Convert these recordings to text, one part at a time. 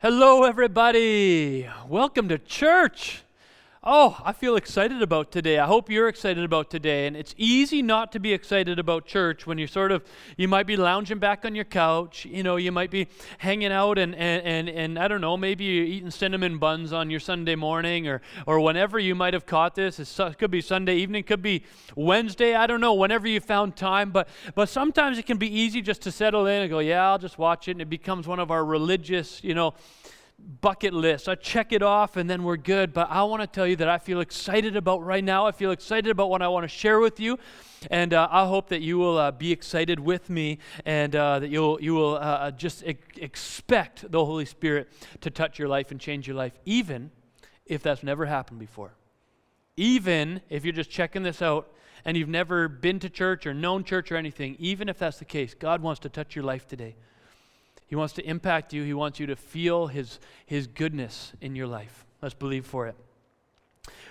Hello, everybody. Welcome to church. Oh, I feel excited about today. I hope you're excited about today. And it's easy not to be excited about church when you might be lounging back on your couch. You know, you might be hanging out and I don't know, maybe you're eating cinnamon buns on your Sunday morning or whenever you might have caught this. It could be Sunday evening, could be Wednesday. I don't know, whenever you found time. But sometimes it can be easy just to settle in and go, yeah, I'll just watch it. And it becomes one of our religious, bucket list. I check it off and then we're good. But I want to tell you that I feel excited about right now. I feel excited about what I want to share with you. And I hope that you will be excited with me and that you will just expect the Holy Spirit to touch your life and change your life, even if that's never happened before. Even if you're just checking this out and you've never been to church or known church or anything, even if that's the case, God wants to touch your life today. He wants to impact you. He wants you to feel His goodness in your life. Let's believe for it.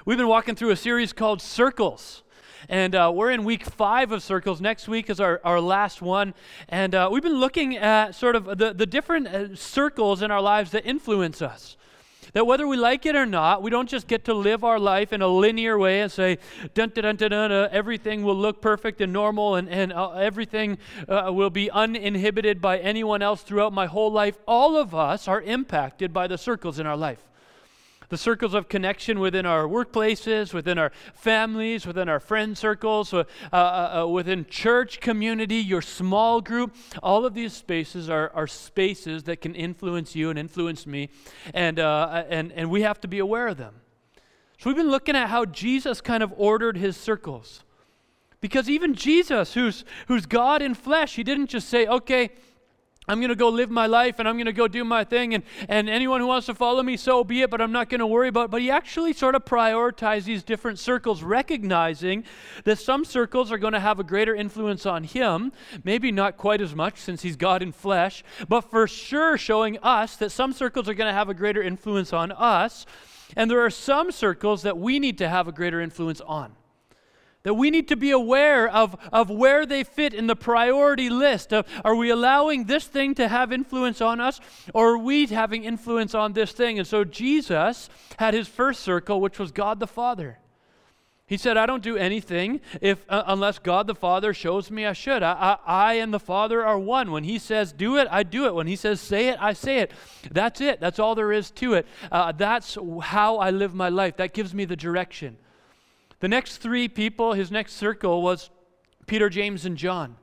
We've been walking through a series called Circles. And we're in week 5 of Circles. Next week is our last one. And we've been looking at sort of the different circles in our lives that influence us. That whether we like it or not, we don't just get to live our life in a linear way and say, dun-da-dun-da-dun-da, everything will look perfect and normal and everything will be uninhibited by anyone else throughout my whole life. All of us are impacted by the circles in our life. The circles of connection within our workplaces, within our families, within our friend circles, within church community, your small group. All of these spaces are spaces that can influence you and influence me, and we have to be aware of them. So we've been looking at how Jesus kind of ordered his circles. Because even Jesus, who's God in flesh, he didn't just say, okay, I'm going to go live my life and I'm going to go do my thing and anyone who wants to follow me, so be it, but I'm not going to worry about it. But he actually sort of prioritized these different circles, recognizing that some circles are going to have a greater influence on him, maybe not quite as much since he's God in flesh, but for sure showing us that some circles are going to have a greater influence on us, and there are some circles that we need to have a greater influence on. That we need to be aware of where they fit in the priority list. Are we allowing this thing to have influence on us, or are we having influence on this thing? And so Jesus had his first circle, which was God the Father. He said, I don't do anything unless God the Father shows me I should. I and the Father are one. When he says do it, I do it. When he says say it, I say it. That's it. That's all there is to it. That's how I live my life. That gives me the direction. The next three people, his next circle, was Peter, James, and John.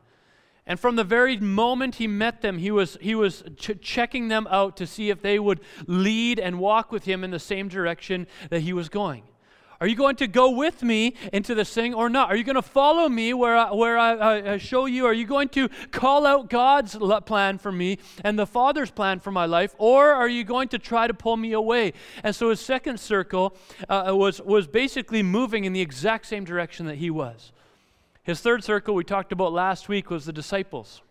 And from the very moment he met them, he was checking them out to see if they would lead and walk with him in the same direction that he was going. Are you going to go with me into this thing or not? Are you going to follow me where I show you? Are you going to call out God's plan for me and the Father's plan for my life? Or are you going to try to pull me away? And so his second circle was basically moving in the exact same direction that he was. His third circle we talked about last week was the disciples,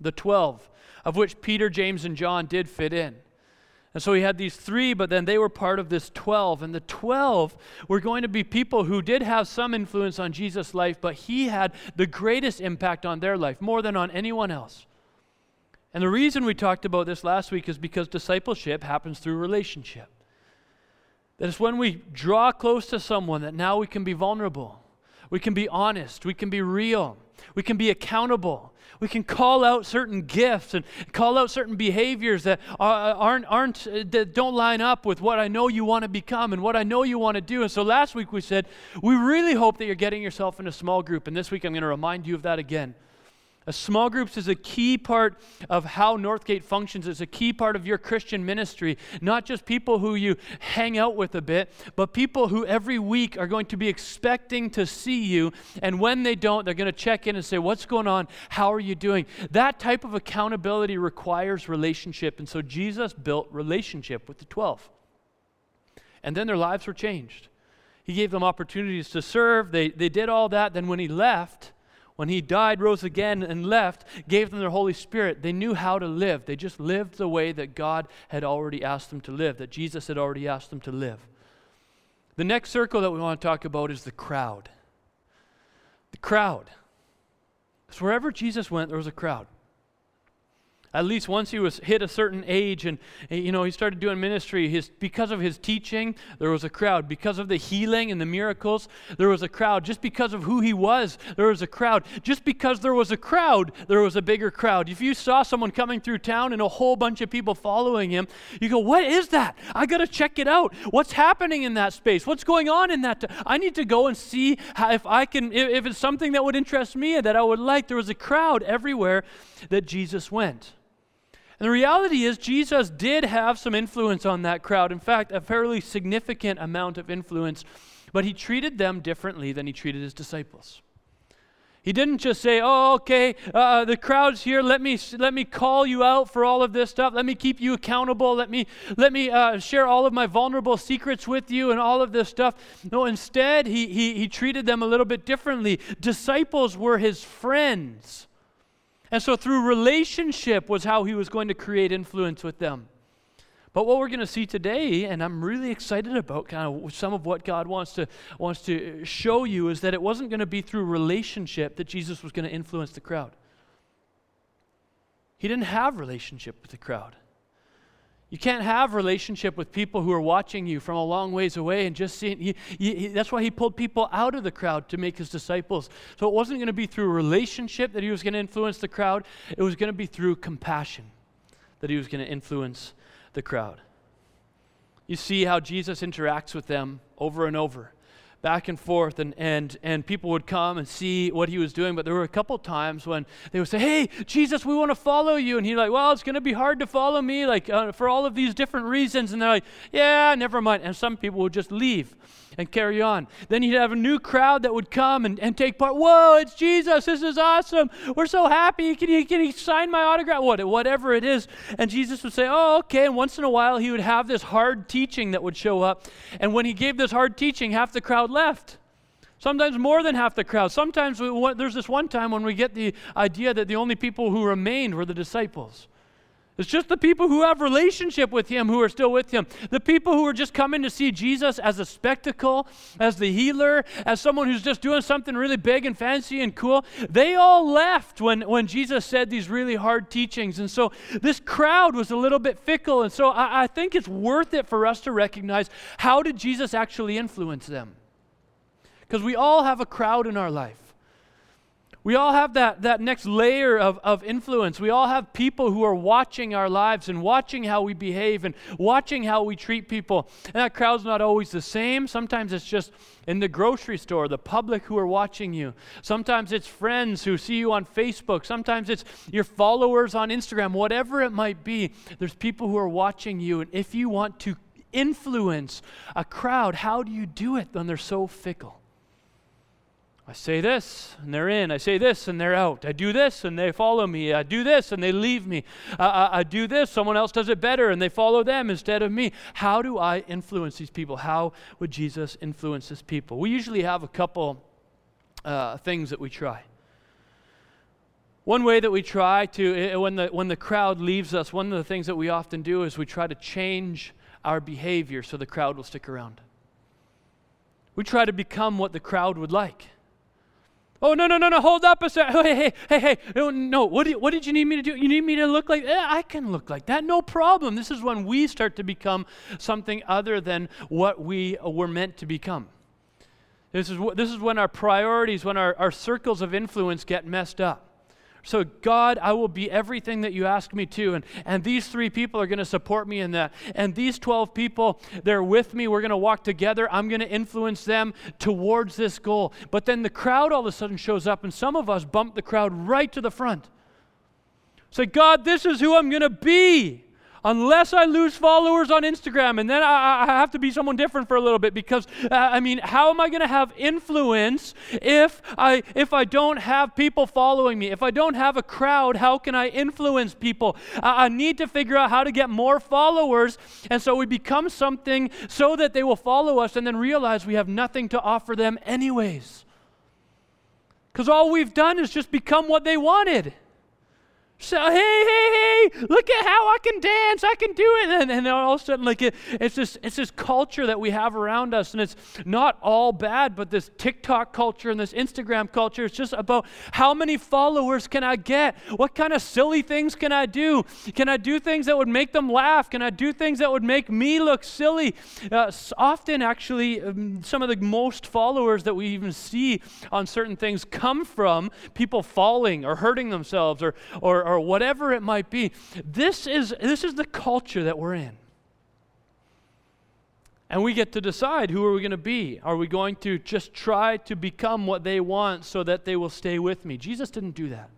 the 12, of which Peter, James, and John did fit in. And so he had these three, but then they were part of this 12. And the 12 were going to be people who did have some influence on Jesus' life, but he had the greatest impact on their life, more than on anyone else. And the reason we talked about this last week is because discipleship happens through relationship. That it's when we draw close to someone that now we can be vulnerable. We can be honest. We can be real. We can be accountable. We can call out certain gifts and call out certain behaviors that that don't line up with what I know you want to become and what I know you want to do. And so last week we said, we really hope that you're getting yourself in a small group. And this week I'm going to remind you of that again. A small groups is a key part of how Northgate functions. It's a key part of your Christian ministry. Not just people who you hang out with a bit, but people who every week are going to be expecting to see you. And when they don't, they're going to check in and say, what's going on? How are you doing? That type of accountability requires relationship. And so Jesus built relationship with the 12. And then their lives were changed. He gave them opportunities to serve. They did all that. Then when he left, when he died, rose again, and left, gave them their Holy Spirit, they knew how to live. They just lived the way that God had already asked them to live, that Jesus had already asked them to live. The next circle that we want to talk about is the crowd. The crowd. Because wherever Jesus went, there was a crowd. at least once he was hit a certain age and, you know, he started doing ministry. Because of his teaching, there was a crowd. Because of the healing and the miracles, there was a crowd. Just because of who he was, there was a crowd. Just because there was a crowd, there was a bigger crowd. If you saw someone coming through town and a whole bunch of people following him, you go, what is that? I got to check it out. What's happening in that space? What's going on in that? I need to go and see if it's something that would interest me and that I would like. There was a crowd everywhere that Jesus went. And the reality is Jesus did have some influence on that crowd. In fact, a fairly significant amount of influence, but he treated them differently than he treated his disciples. He didn't just say, oh, okay, the crowd's here, let me call you out for all of this stuff, let me keep you accountable, let me share all of my vulnerable secrets with you and all of this stuff. No, instead, he treated them a little bit differently. Disciples were his friends. And so through relationship was how he was going to create influence with them. But what we're going to see today, and I'm really excited about kind of some of what God wants to show you, is that it wasn't going to be through relationship that Jesus was going to influence the crowd. He didn't have relationship with the crowd. You can't have relationship with people who are watching you from a long ways away and just seeing. That's why he pulled people out of the crowd to make his disciples. So it wasn't going to be through relationship that he was going to influence the crowd. It was going to be through compassion that he was going to influence the crowd. You see how Jesus interacts with them over and over, back and forth, and people would come and see what he was doing, but there were a couple times when they would say, hey, Jesus, we want to follow you, and he's like, well, it's going to be hard to follow me, like for all of these different reasons, and they're like, yeah, never mind, and some people would just leave and carry on. Then he'd have a new crowd that would come and take part. Whoa, it's Jesus, this is awesome, we're so happy, can he sign my autograph, whatever it is, and Jesus would say, oh, okay, and once in a while he would have this hard teaching that would show up, and when he gave this hard teaching, half the crowd left. Sometimes more than half the crowd. Sometimes there's this one time when we get the idea that the only people who remained were the disciples. It's just the people who have relationship with him who are still with him. The people who are just coming to see Jesus as a spectacle, as the healer, as someone who's just doing something really big and fancy and cool, they all left when Jesus said these really hard teachings. And so this crowd was a little bit fickle. And so I think it's worth it for us to recognize, how did Jesus actually influence them? Because we all have a crowd in our life. We all have that next layer of influence. We all have people who are watching our lives and watching how we behave and watching how we treat people. And that crowd's not always the same. Sometimes it's just in the grocery store, the public who are watching you. Sometimes it's friends who see you on Facebook. Sometimes it's your followers on Instagram. Whatever it might be, there's people who are watching you. And if you want to influence a crowd, how do you do it when they're so fickle? I say this, and they're in. I say this, and they're out. I do this, and they follow me. I do this, and they leave me. I do this, someone else does it better, and they follow them instead of me. How do I influence these people? How would Jesus influence his people? We usually have a couple things that we try. One way that we try to, when the crowd leaves us, one of the things that we often do is we try to change our behavior so the crowd will stick around. We try to become what the crowd would like. Oh, no, hold up a second. Oh, hey. No, what did you need me to do? You need me to look like that? I can look like that, no problem. This is when we start to become something other than what we were meant to become. This is when our priorities, when our circles of influence get messed up. So God, I will be everything that you ask me to, and these 3 people are going to support me in that. And these 12 people, they're with me. We're going to walk together. I'm going to influence them towards this goal. But then the crowd all of a sudden shows up, and some of us bump the crowd right to the front. Say, God, this is who I'm going to be. Unless I lose followers on Instagram, and then I have to be someone different for a little bit, because how am I going to have influence if I don't have people following me? If I don't have a crowd, how can I influence people? I need to figure out how to get more followers, and so we become something so that they will follow us, and then realize we have nothing to offer them anyways, because all we've done is just become what they wanted. so hey, look at how I can dance, I can do it. And all of a sudden, like it's this culture that we have around us, and it's not all bad, but this TikTok culture and this Instagram culture, it's just about how many followers can I get? What kind of silly things can I do? Can I do things that would make them laugh? Can I do things that would make me look silly? Often, actually, some of the most followers that we even see on certain things come from people falling or hurting themselves or whatever it might be. This is the culture that we're in. And we get to decide, who are we going to be? Are we going to just try to become what they want so that they will stay with me? Jesus didn't do that.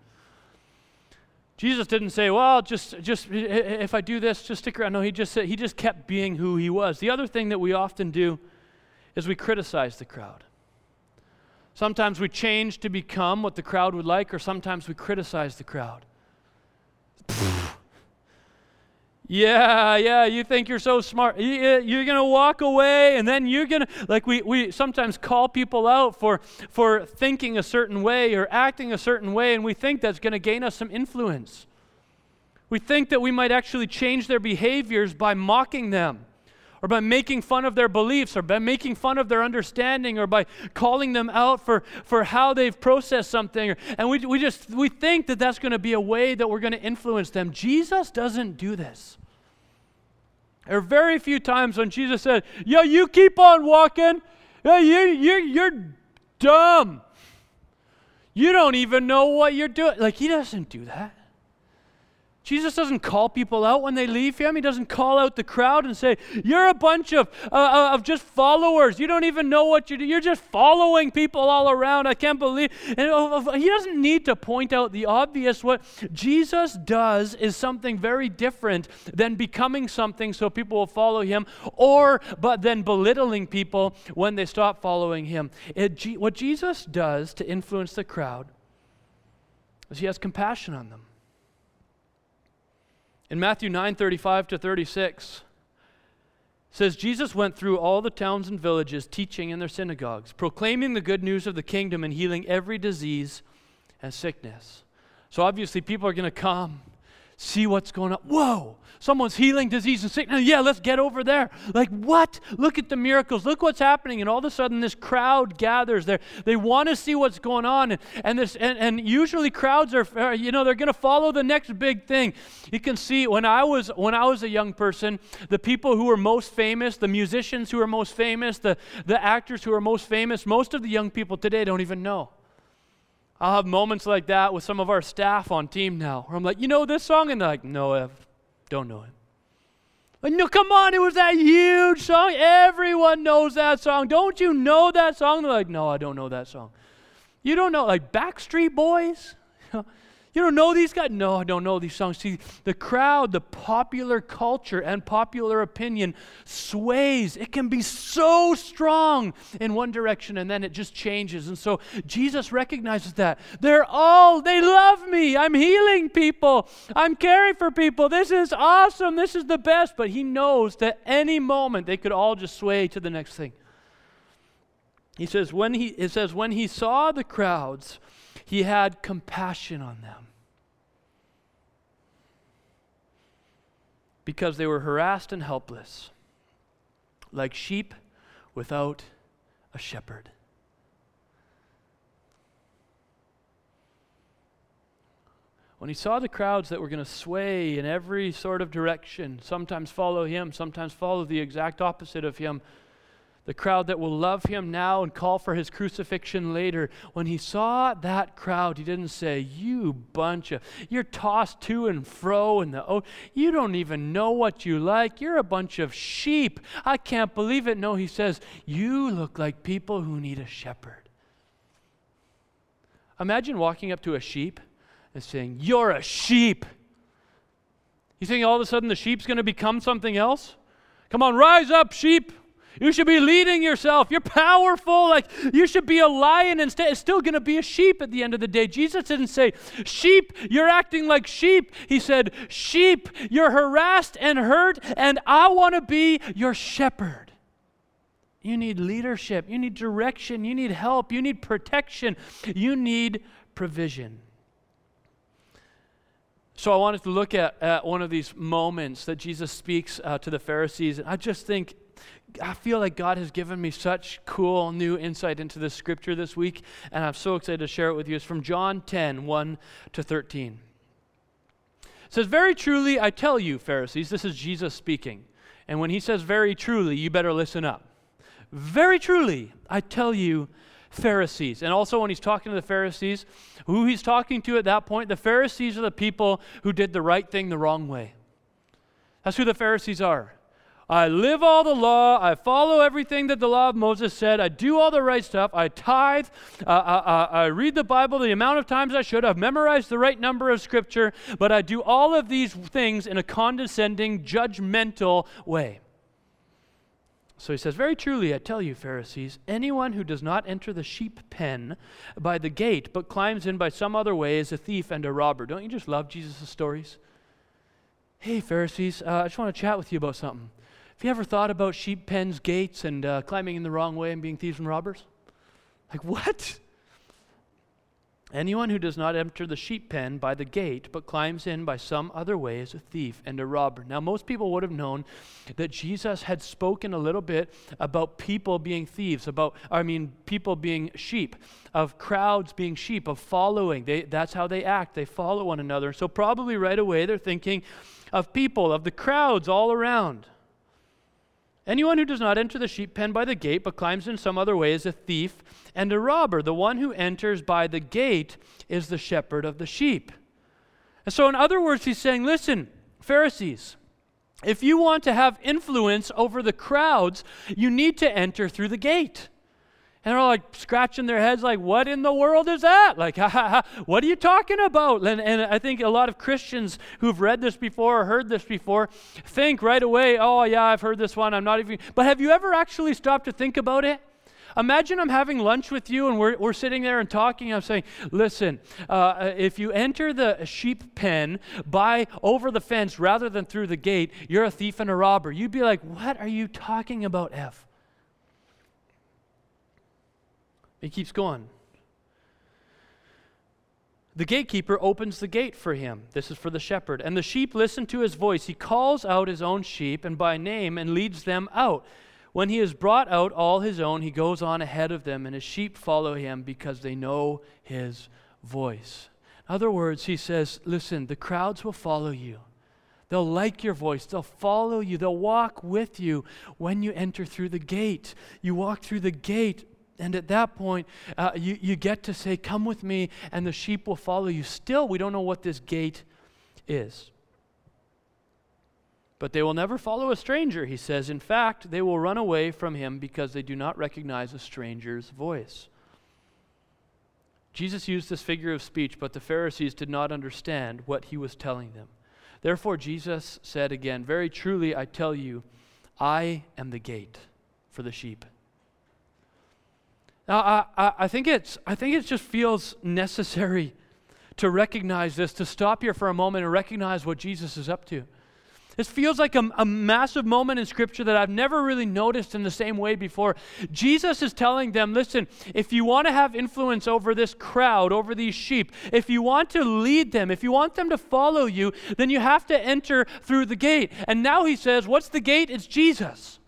Jesus didn't say, well, just if I do this, just stick around. No, he just kept being who he was. The other thing that we often do is we criticize the crowd. Sometimes we change to become what the crowd would like, or sometimes we criticize the crowd. Yeah, you think you're so smart. You're going to walk away, and then you're going to, like we sometimes call people out for thinking a certain way or acting a certain way, and we think that's going to gain us some influence. We think that we might actually change their behaviors by mocking them, or by making fun of their beliefs, or by making fun of their understanding, or by calling them out for how they've processed something. And we think that that's going to be a way that we're going to influence them. Jesus doesn't do this. There are very few times when Jesus said, yo, you keep on walking. You're dumb. You don't even know what you're doing. Like, he doesn't do that. Jesus doesn't call people out when they leave him. He doesn't call out the crowd and say, you're a bunch of just followers. You don't even know what you do. You're just following people all around. I can't believe. And he doesn't need to point out the obvious. What Jesus does is something very different than becoming something so people will follow him, but then belittling people when they stop following him. What Jesus does to influence the crowd is he has compassion on them. In Matthew 9:35-36, it says, Jesus went through all the towns and villages, teaching in their synagogues, proclaiming the good news of the kingdom and healing every disease and sickness. So obviously people are going to come, see what's going on. Whoa, someone's healing disease and sickness. Yeah, let's get over there. Like, what? Look at the miracles. Look what's happening. And all of a sudden this crowd gathers there. They want to see what's going on. And usually crowds are, they're going to follow the next big thing. You can see when I was a young person, the people who were most famous, the musicians who are most famous, the actors who are most famous, most of the young people today don't even know. I'll have moments like that with some of our staff on team now, where I'm like, you know this song? And they're like, no, Ev, don't know it. Like, no, come on, it was that huge song. Everyone knows that song. Don't you know that song? They're like, no, I don't know that song. You don't know, like Backstreet Boys? You don't know these guys? No, I don't know these songs. See, the crowd, the popular culture and popular opinion sways. It can be so strong in one direction, and then it just changes. And so Jesus recognizes that. They love me. I'm healing people. I'm caring for people. This is awesome. This is the best. But he knows that any moment they could all just sway to the next thing. It says when he saw the crowds, he had compassion on them because they were harassed and helpless, like sheep without a shepherd. When he saw the crowds that were going to sway in every sort of direction, sometimes follow him, sometimes follow the exact opposite of him, the crowd that will love him now and call for his crucifixion later. When he saw that crowd, he didn't say, you bunch of, you're tossed to and fro in the ocean. You don't even know what you like. You're a bunch of sheep. I can't believe it. No, he says, you look like people who need a shepherd. Imagine walking up to a sheep and saying, you're a sheep. You think all of a sudden the sheep's going to become something else? Come on, rise up, sheep. You should be leading yourself. You're powerful. Like, you should be a lion instead. It's still going to be a sheep at the end of the day. Jesus didn't say, sheep, you're acting like sheep. He said, sheep, you're harassed and hurt, and I want to be your shepherd. You need leadership. You need direction. You need help. You need protection. You need provision. So I wanted to look at one of these moments that Jesus speaks to the Pharisees. And I feel like God has given me such cool new insight into this scripture this week, and I'm so excited to share it with you. It's from John 10, 1 to 13. It says, "Very truly I tell you, Pharisees," this is Jesus speaking. And when he says very truly, you better listen up. "Very truly I tell you, Pharisees." And also when he's talking to the Pharisees, who he's talking to at that point, the Pharisees are the people who did the right thing the wrong way. That's who the Pharisees are. I live all the law, I follow everything that the law of Moses said, I do all the right stuff, I tithe, I read the Bible the amount of times I should, I've memorized the right number of scripture, but I do all of these things in a condescending, judgmental way. So he says, "Very truly, I tell you, Pharisees, anyone who does not enter the sheep pen by the gate, but climbs in by some other way is a thief and a robber." Don't you just love Jesus' stories? Hey, Pharisees, I just want to chat with you about something. Have you ever thought about sheep pens, gates, and climbing in the wrong way and being thieves and robbers? Like, what? "Anyone who does not enter the sheep pen by the gate, but climbs in by some other way is a thief and a robber." Now, most people would have known that Jesus had spoken a little bit about people being thieves, people being sheep, of crowds being sheep, of following. That's how they act. They follow one another. So probably right away they're thinking of people, of the crowds all around. "Anyone who does not enter the sheep pen by the gate, but climbs in some other way is a thief and a robber. The one who enters by the gate is the shepherd of the sheep." And so in other words, he's saying, listen, Pharisees, if you want to have influence over the crowds, you need to enter through the gate. And they're all like scratching their heads like, what in the world is that? Like, what are you talking about? And I think a lot of Christians who've read this before or heard this before think right away, oh yeah, I've heard this one, but have you ever actually stopped to think about it? Imagine I'm having lunch with you and we're sitting there and talking. I'm saying, listen, if you enter the sheep pen by over the fence rather than through the gate, you're a thief and a robber. You'd be like, what are you talking about, F? He keeps going. "The gatekeeper opens the gate for him." This is for the shepherd. "And the sheep listen to his voice. He calls out his own sheep and by name and leads them out. When he has brought out all his own, he goes on ahead of them, and his sheep follow him because they know his voice." In other words, he says, listen, the crowds will follow you. They'll like your voice. They'll follow you. They'll walk with you when you enter through the gate. You walk through the gate. And at that point, you get to say, come with me, and the sheep will follow you. Still, we don't know what this gate is. "But they will never follow a stranger," he says. "In fact, they will run away from him because they do not recognize a stranger's voice." Jesus used this figure of speech, but the Pharisees did not understand what he was telling them. Therefore, Jesus said again, "Very truly, I tell you, I am the gate for the sheep." Now, I think it just feels necessary to recognize this, to stop here for a moment and recognize what Jesus is up to. This feels like a massive moment in Scripture that I've never really noticed in the same way before. Jesus is telling them, listen, if you want to have influence over this crowd, over these sheep, if you want to lead them, if you want them to follow you, then you have to enter through the gate. And now he says, what's the gate? It's Jesus.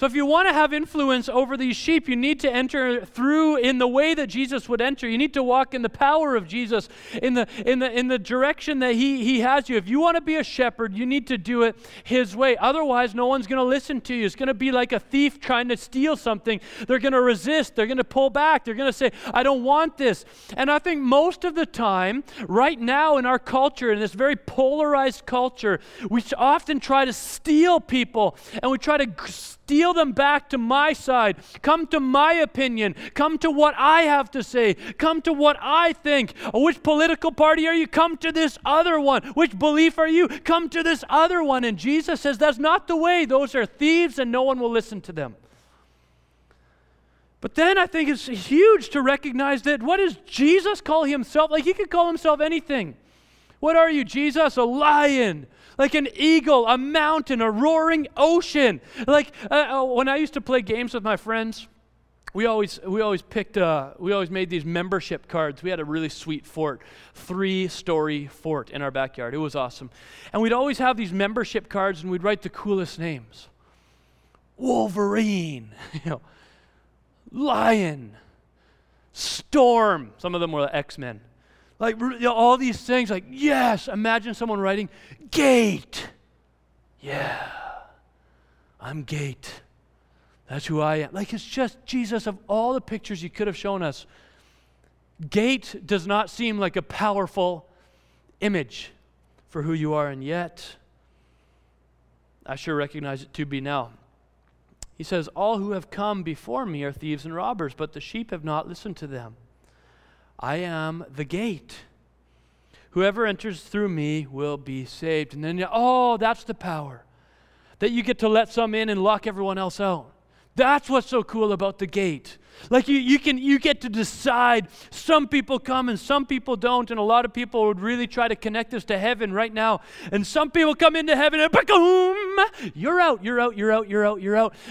So if you want to have influence over these sheep, you need to enter through in the way that Jesus would enter. You need to walk in the power of Jesus, in the direction that he has you. If you want to be a shepherd, you need to do it his way. Otherwise, no one's going to listen to you. It's going to be like a thief trying to steal something. They're going to resist. They're going to pull back. They're going to say, I don't want this. And I think most of the time, right now in our culture, in this very polarized culture, we often try to steal people, and we try to steal them back to my side. Come to my opinion. Come to what I have to say. Come to what I think. Oh, which political party are you? Come to this other one. Which belief are you? Come to this other one. And Jesus says, that's not the way. Those are thieves and no one will listen to them. But then I think it's huge to recognize that what does Jesus call himself? Like, he could call himself anything. What are you, Jesus? A lion. Like an eagle, a mountain, a roaring ocean. Like when I used to play games with my friends, We always made these membership cards. We had a really sweet fort, 3-story fort in our backyard. It was awesome. And we'd always have these membership cards, and we'd write the coolest names. Wolverine, Lion, Storm. Some of them were X-Men. All these things, yes. Imagine someone writing, Gate. Yeah, I'm Gate. That's who I am. It's just Jesus, of all the pictures you could have shown us, Gate does not seem like a powerful image for who you are, and yet I sure recognize it to be now. He says, all who have come before me are thieves and robbers, but the sheep have not listened to them. I am the gate. Whoever enters through me will be saved. And then, that's the power, that you get to let some in and lock everyone else out. That's what's so cool about the gate. You get to decide. Some people come and some people don't, and a lot of people would really try to connect us to heaven right now. And some people come into heaven and boom, you're out.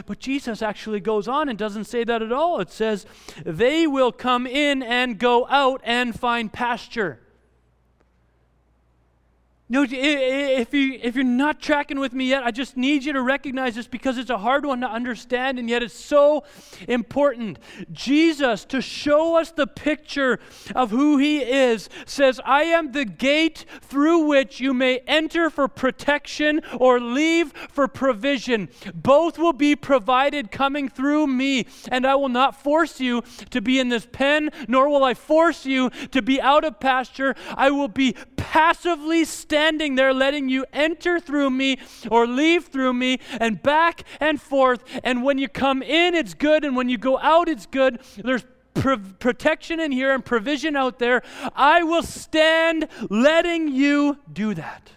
But Jesus actually goes on and doesn't say that at all. It says, they will come in and go out and find pasture. No, if you're not tracking with me yet, I just need you to recognize this, because it's a hard one to understand, and yet it's so important. Jesus, to show us the picture of who he is, says, I am the gate through which you may enter for protection or leave for provision. Both will be provided coming through me, and I will not force you to be in this pen, nor will I force you to be out of pasture. I will be passively standing there, letting you enter through me or leave through me, and back and forth. And when you come in, it's good, and when you go out, it's good. There's protection in here and provision out there. I will stand letting you do that.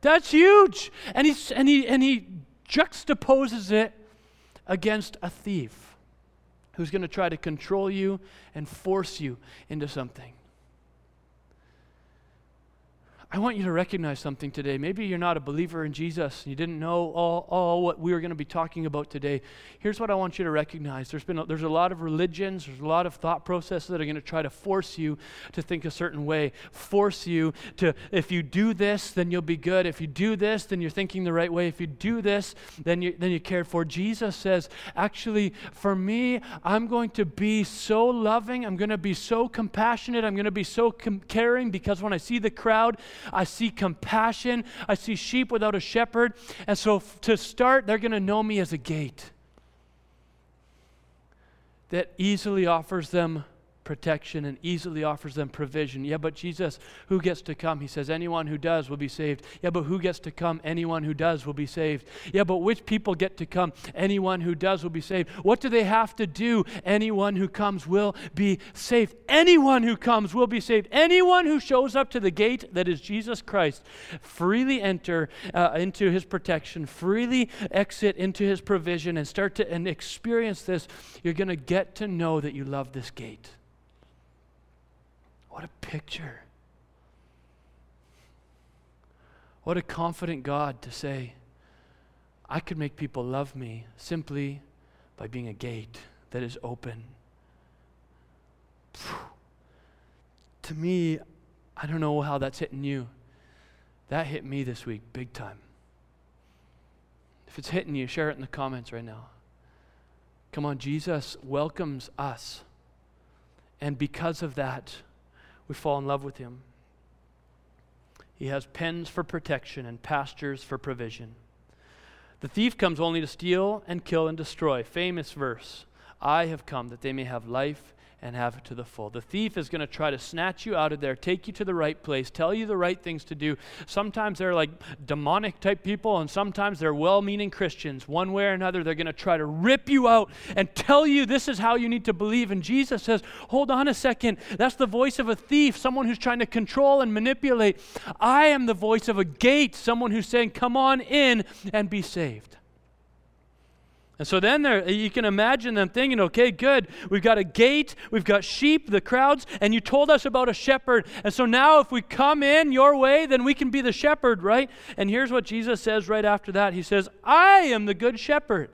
That's huge. And he juxtaposes it against a thief who's going to try to control you and force you into something. I want you to recognize something today. Maybe you're not a believer in Jesus and you didn't know all what we were going to be talking about today. Here's what I want you to recognize. There's a lot of religions, there's a lot of thought processes that are going to try to force you to think a certain way, force you to, if you do this, then you'll be good. If you do this, then you're thinking the right way. If you do this, then you're cared for. Jesus says, actually, for me, I'm going to be so loving. I'm going to be so compassionate. I'm going to be so caring, because when I see the crowd, I see compassion. I see sheep without a shepherd. And so to start, they're going to know me as a gate that easily offers them protection and easily offers them provision. Yeah, but Jesus, who gets to come? He says, anyone who does will be saved. Yeah, but who gets to come? Anyone who does will be saved. Yeah, but which people get to come? Anyone who does will be saved. What do they have to do? Anyone who comes will be saved. Anyone who comes will be saved. Anyone who shows up to the gate that is Jesus Christ, freely enter into his protection, freely exit into his provision, and start to and experience this. You're going to get to know that you love this gate. What a picture. What a confident God to say, I could make people love me simply by being a gate that is open. To me, I don't know how that's hitting you. That hit me this week big time. If it's hitting you, share it in the comments right now. Come on, Jesus welcomes us. And because of that, we fall in love with him. He has pens for protection and pastures for provision. The thief comes only to steal and kill and destroy. Famous verse. I have come that they may have life and have it to the full. The thief is going to try to snatch you out of there, take you to the right place, tell you the right things to do. Sometimes they're like demonic type people, and sometimes they're well-meaning Christians. One way or another, they're going to try to rip you out and tell you this is how you need to believe. And Jesus says, hold on a second. That's the voice of a thief, someone who's trying to control and manipulate. I am the voice of a gate, someone who's saying, come on in and be saved. And so then you can imagine them thinking, okay, good, we've got a gate, we've got sheep, the crowds, and you told us about a shepherd. And so now if we come in your way, then we can be the shepherd, right? And here's what Jesus says right after that. He says, I am the good shepherd.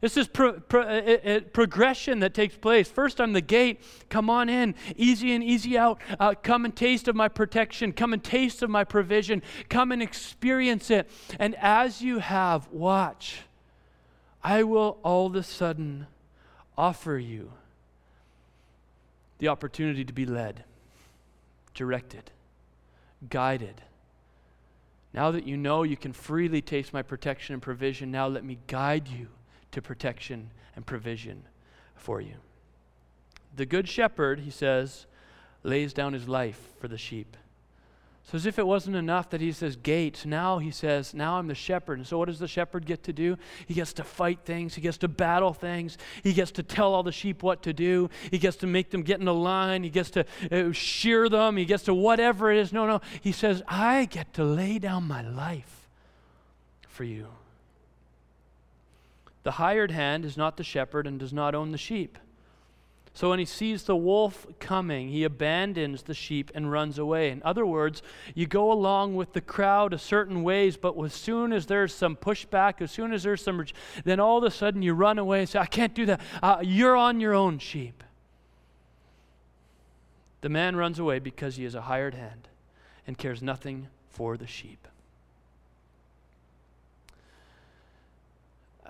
This is progression that takes place. First, I'm the gate. Come on in. Easy in, easy out. Come and taste of my protection. Come and taste of my provision. Come and experience it. And as you have, watch, I will all of a sudden offer you the opportunity to be led, directed, guided. Now that you know you can freely taste my protection and provision, now let me guide you to protection and provision for you. The good shepherd, he says, lays down his life for the sheep. So as if it wasn't enough that he says gate, now he says, now I'm the shepherd. And so what does the shepherd get to do? He gets to fight things. He gets to battle things. He gets to tell all the sheep what to do. He gets to make them get in a line. He gets to shear them. He gets to whatever it is. No. He says, I get to lay down my life for you. The hired hand is not the shepherd and does not own the sheep. So when he sees the wolf coming, he abandons the sheep and runs away. In other words, you go along with the crowd a certain ways, but as soon as there's some pushback, as soon as there's some, then all of a sudden you run away and say, I can't do that. You're on your own, sheep. The man runs away because he is a hired hand and cares nothing for the sheep.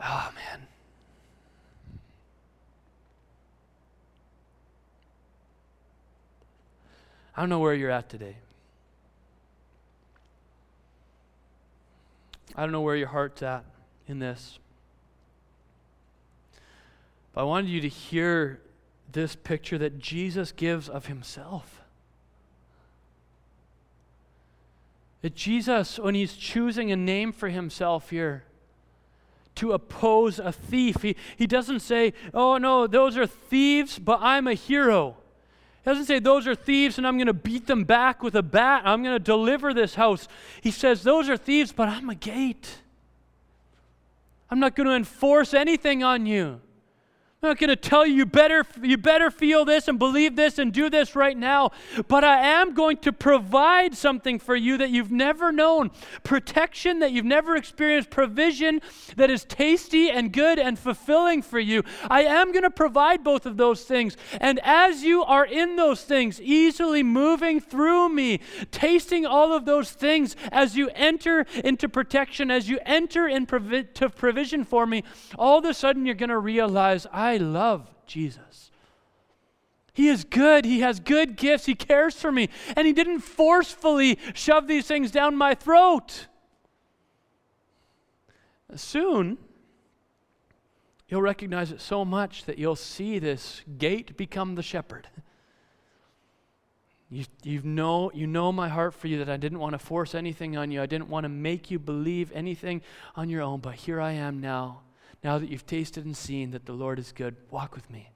Oh, man. I don't know where you're at today. I don't know where your heart's at in this. But I wanted you to hear this picture that Jesus gives of himself. That Jesus, when he's choosing a name for himself here, to oppose a thief, he doesn't say, oh no, those are thieves, but I'm a hero. He doesn't say, those are thieves and I'm going to beat them back with a bat. I'm going to deliver this house. He says, those are thieves, but I'm a gate. I'm not going to enforce anything on you. I'm not going to tell you, you better feel this and believe this and do this right now. But I am going to provide something for you that you've never known. Protection that you've never experienced. Provision that is tasty and good and fulfilling for you. I am going to provide both of those things. And as you are in those things, easily moving through me, tasting all of those things, as you enter into protection, as you enter into provision for me, all of a sudden you're going to realize, I love Jesus. He is good. He has good gifts. He cares for me. And he didn't forcefully shove these things down my throat. Soon, you'll recognize it so much that you'll see this gate become the shepherd. You know my heart for you, that I didn't want to force anything on you. I didn't want to make you believe anything on your own. But here I am now. Now that you've tasted and seen that the Lord is good, walk with me.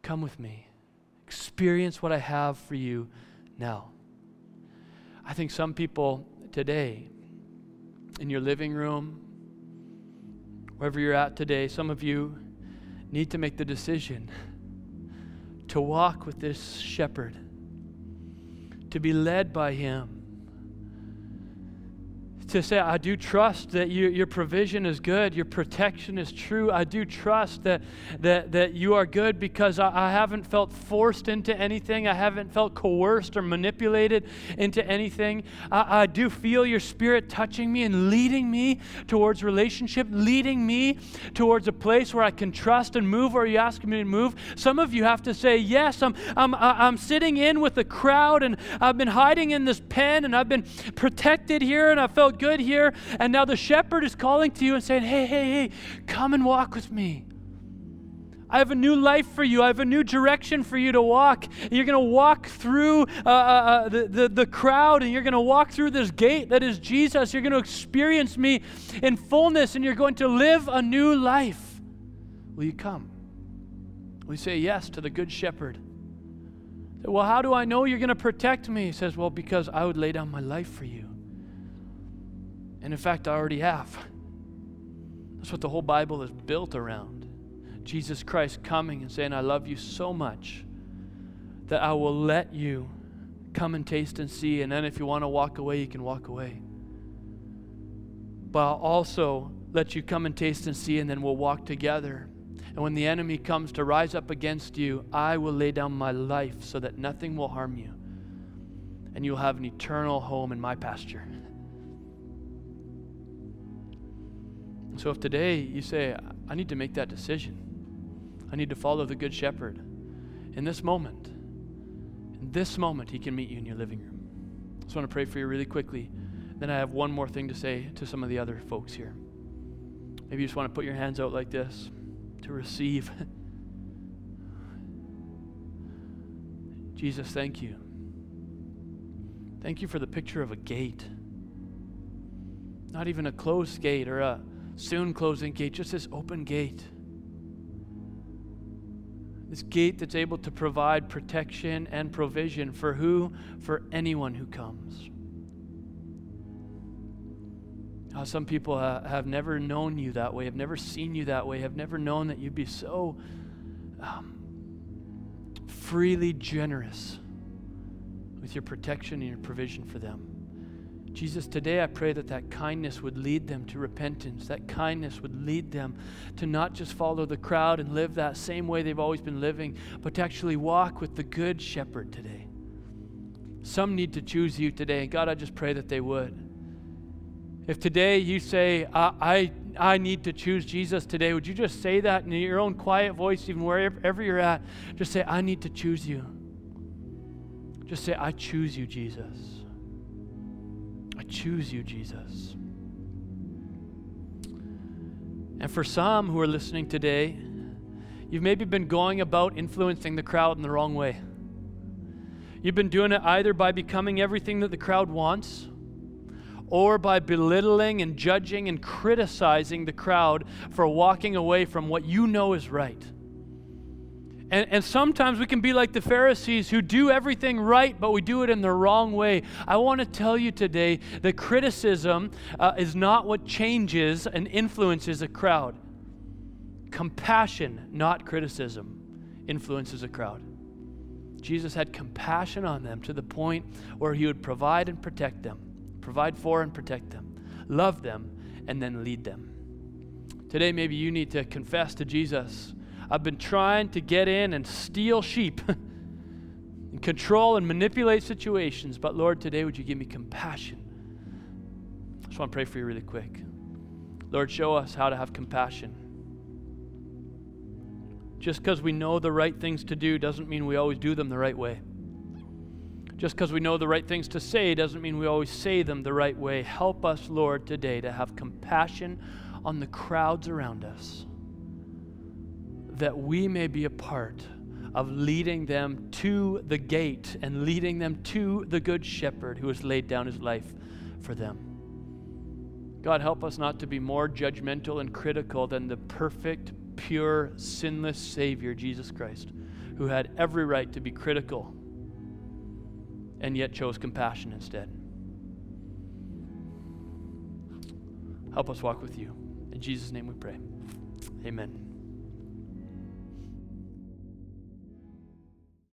Come with me. Experience what I have for you now. I think some people today, in your living room, wherever you're at today, some of you need to make the decision to walk with this shepherd, to be led by him. To say, I do trust that your provision is good, your protection is true. I do trust that you are good, because I haven't felt forced into anything. I haven't felt coerced or manipulated into anything. I do feel your spirit touching me and leading me towards relationship, leading me towards a place where I can trust and move where you ask me to move. Some of you have to say, yes, I'm sitting in with the crowd, and I've been hiding in this pen, and I've been protected here, and I felt good here, and now the shepherd is calling to you and saying, hey, come and walk with me. I have a new life for you. I have a new direction for you to walk. You're going to walk through the crowd, and you're going to walk through this gate that is Jesus. You're going to experience me in fullness, and you're going to live a new life. Will you come? We say yes to the good shepherd. Well, how do I know you're going to protect me? He says, well, because I would lay down my life for you. And in fact, I already have. That's what the whole Bible is built around. Jesus Christ coming and saying, I love you so much that I will let you come and taste and see. And then if you want to walk away, you can walk away. But I'll also let you come and taste and see, and then we'll walk together. And when the enemy comes to rise up against you, I will lay down my life so that nothing will harm you, and you'll have an eternal home in my pasture. So if today you say, I need to make that decision, I need to follow the Good Shepherd, in this moment, he can meet you in your living room. I just want to pray for you really quickly. Then I have one more thing to say to some of the other folks here. Maybe you just want to put your hands out like this to receive. Jesus, thank you. Thank you for the picture of a gate. Not even a closed gate or a soon closing gate, just this open gate. This gate that's able to provide protection and provision for who? For anyone who comes. Some people have never known you that way, have never seen you that way, have never known that you'd be so freely generous with your protection and your provision for them. Jesus, today I pray that kindness would lead them to repentance, that kindness would lead them to not just follow the crowd and live that same way they've always been living, but to actually walk with the Good Shepherd today. Some need to choose you today, and God, I just pray that they would. If today you say, I need to choose Jesus today, would you just say that in your own quiet voice, even wherever you're at? Just say, I need to choose you. Just say, I choose you, Jesus. I choose you, Jesus. And for some who are listening today, you've maybe been going about influencing the crowd in the wrong way. You've been doing it either by becoming everything that the crowd wants, or by belittling and judging and criticizing the crowd for walking away from what you know is right. And sometimes we can be like the Pharisees who do everything right, but we do it in the wrong way. I want to tell you today that criticism is not what changes and influences a crowd. Compassion, not criticism, influences a crowd. Jesus had compassion on them to the point where he would provide for and protect them, love them, and then lead them. Today, maybe you need to confess to Jesus, I've been trying to get in and steal sheep and control and manipulate situations, but Lord, today would you give me compassion? I just want to pray for you really quick. Lord, show us how to have compassion. Just because we know the right things to do doesn't mean we always do them the right way. Just because we know the right things to say doesn't mean we always say them the right way. Help us, Lord, today to have compassion on the crowds around us, that we may be a part of leading them to the gate and leading them to the Good Shepherd who has laid down his life for them. God, help us not to be more judgmental and critical than the perfect, pure, sinless Savior, Jesus Christ, who had every right to be critical and yet chose compassion instead. Help us walk with you. In Jesus' name we pray. Amen.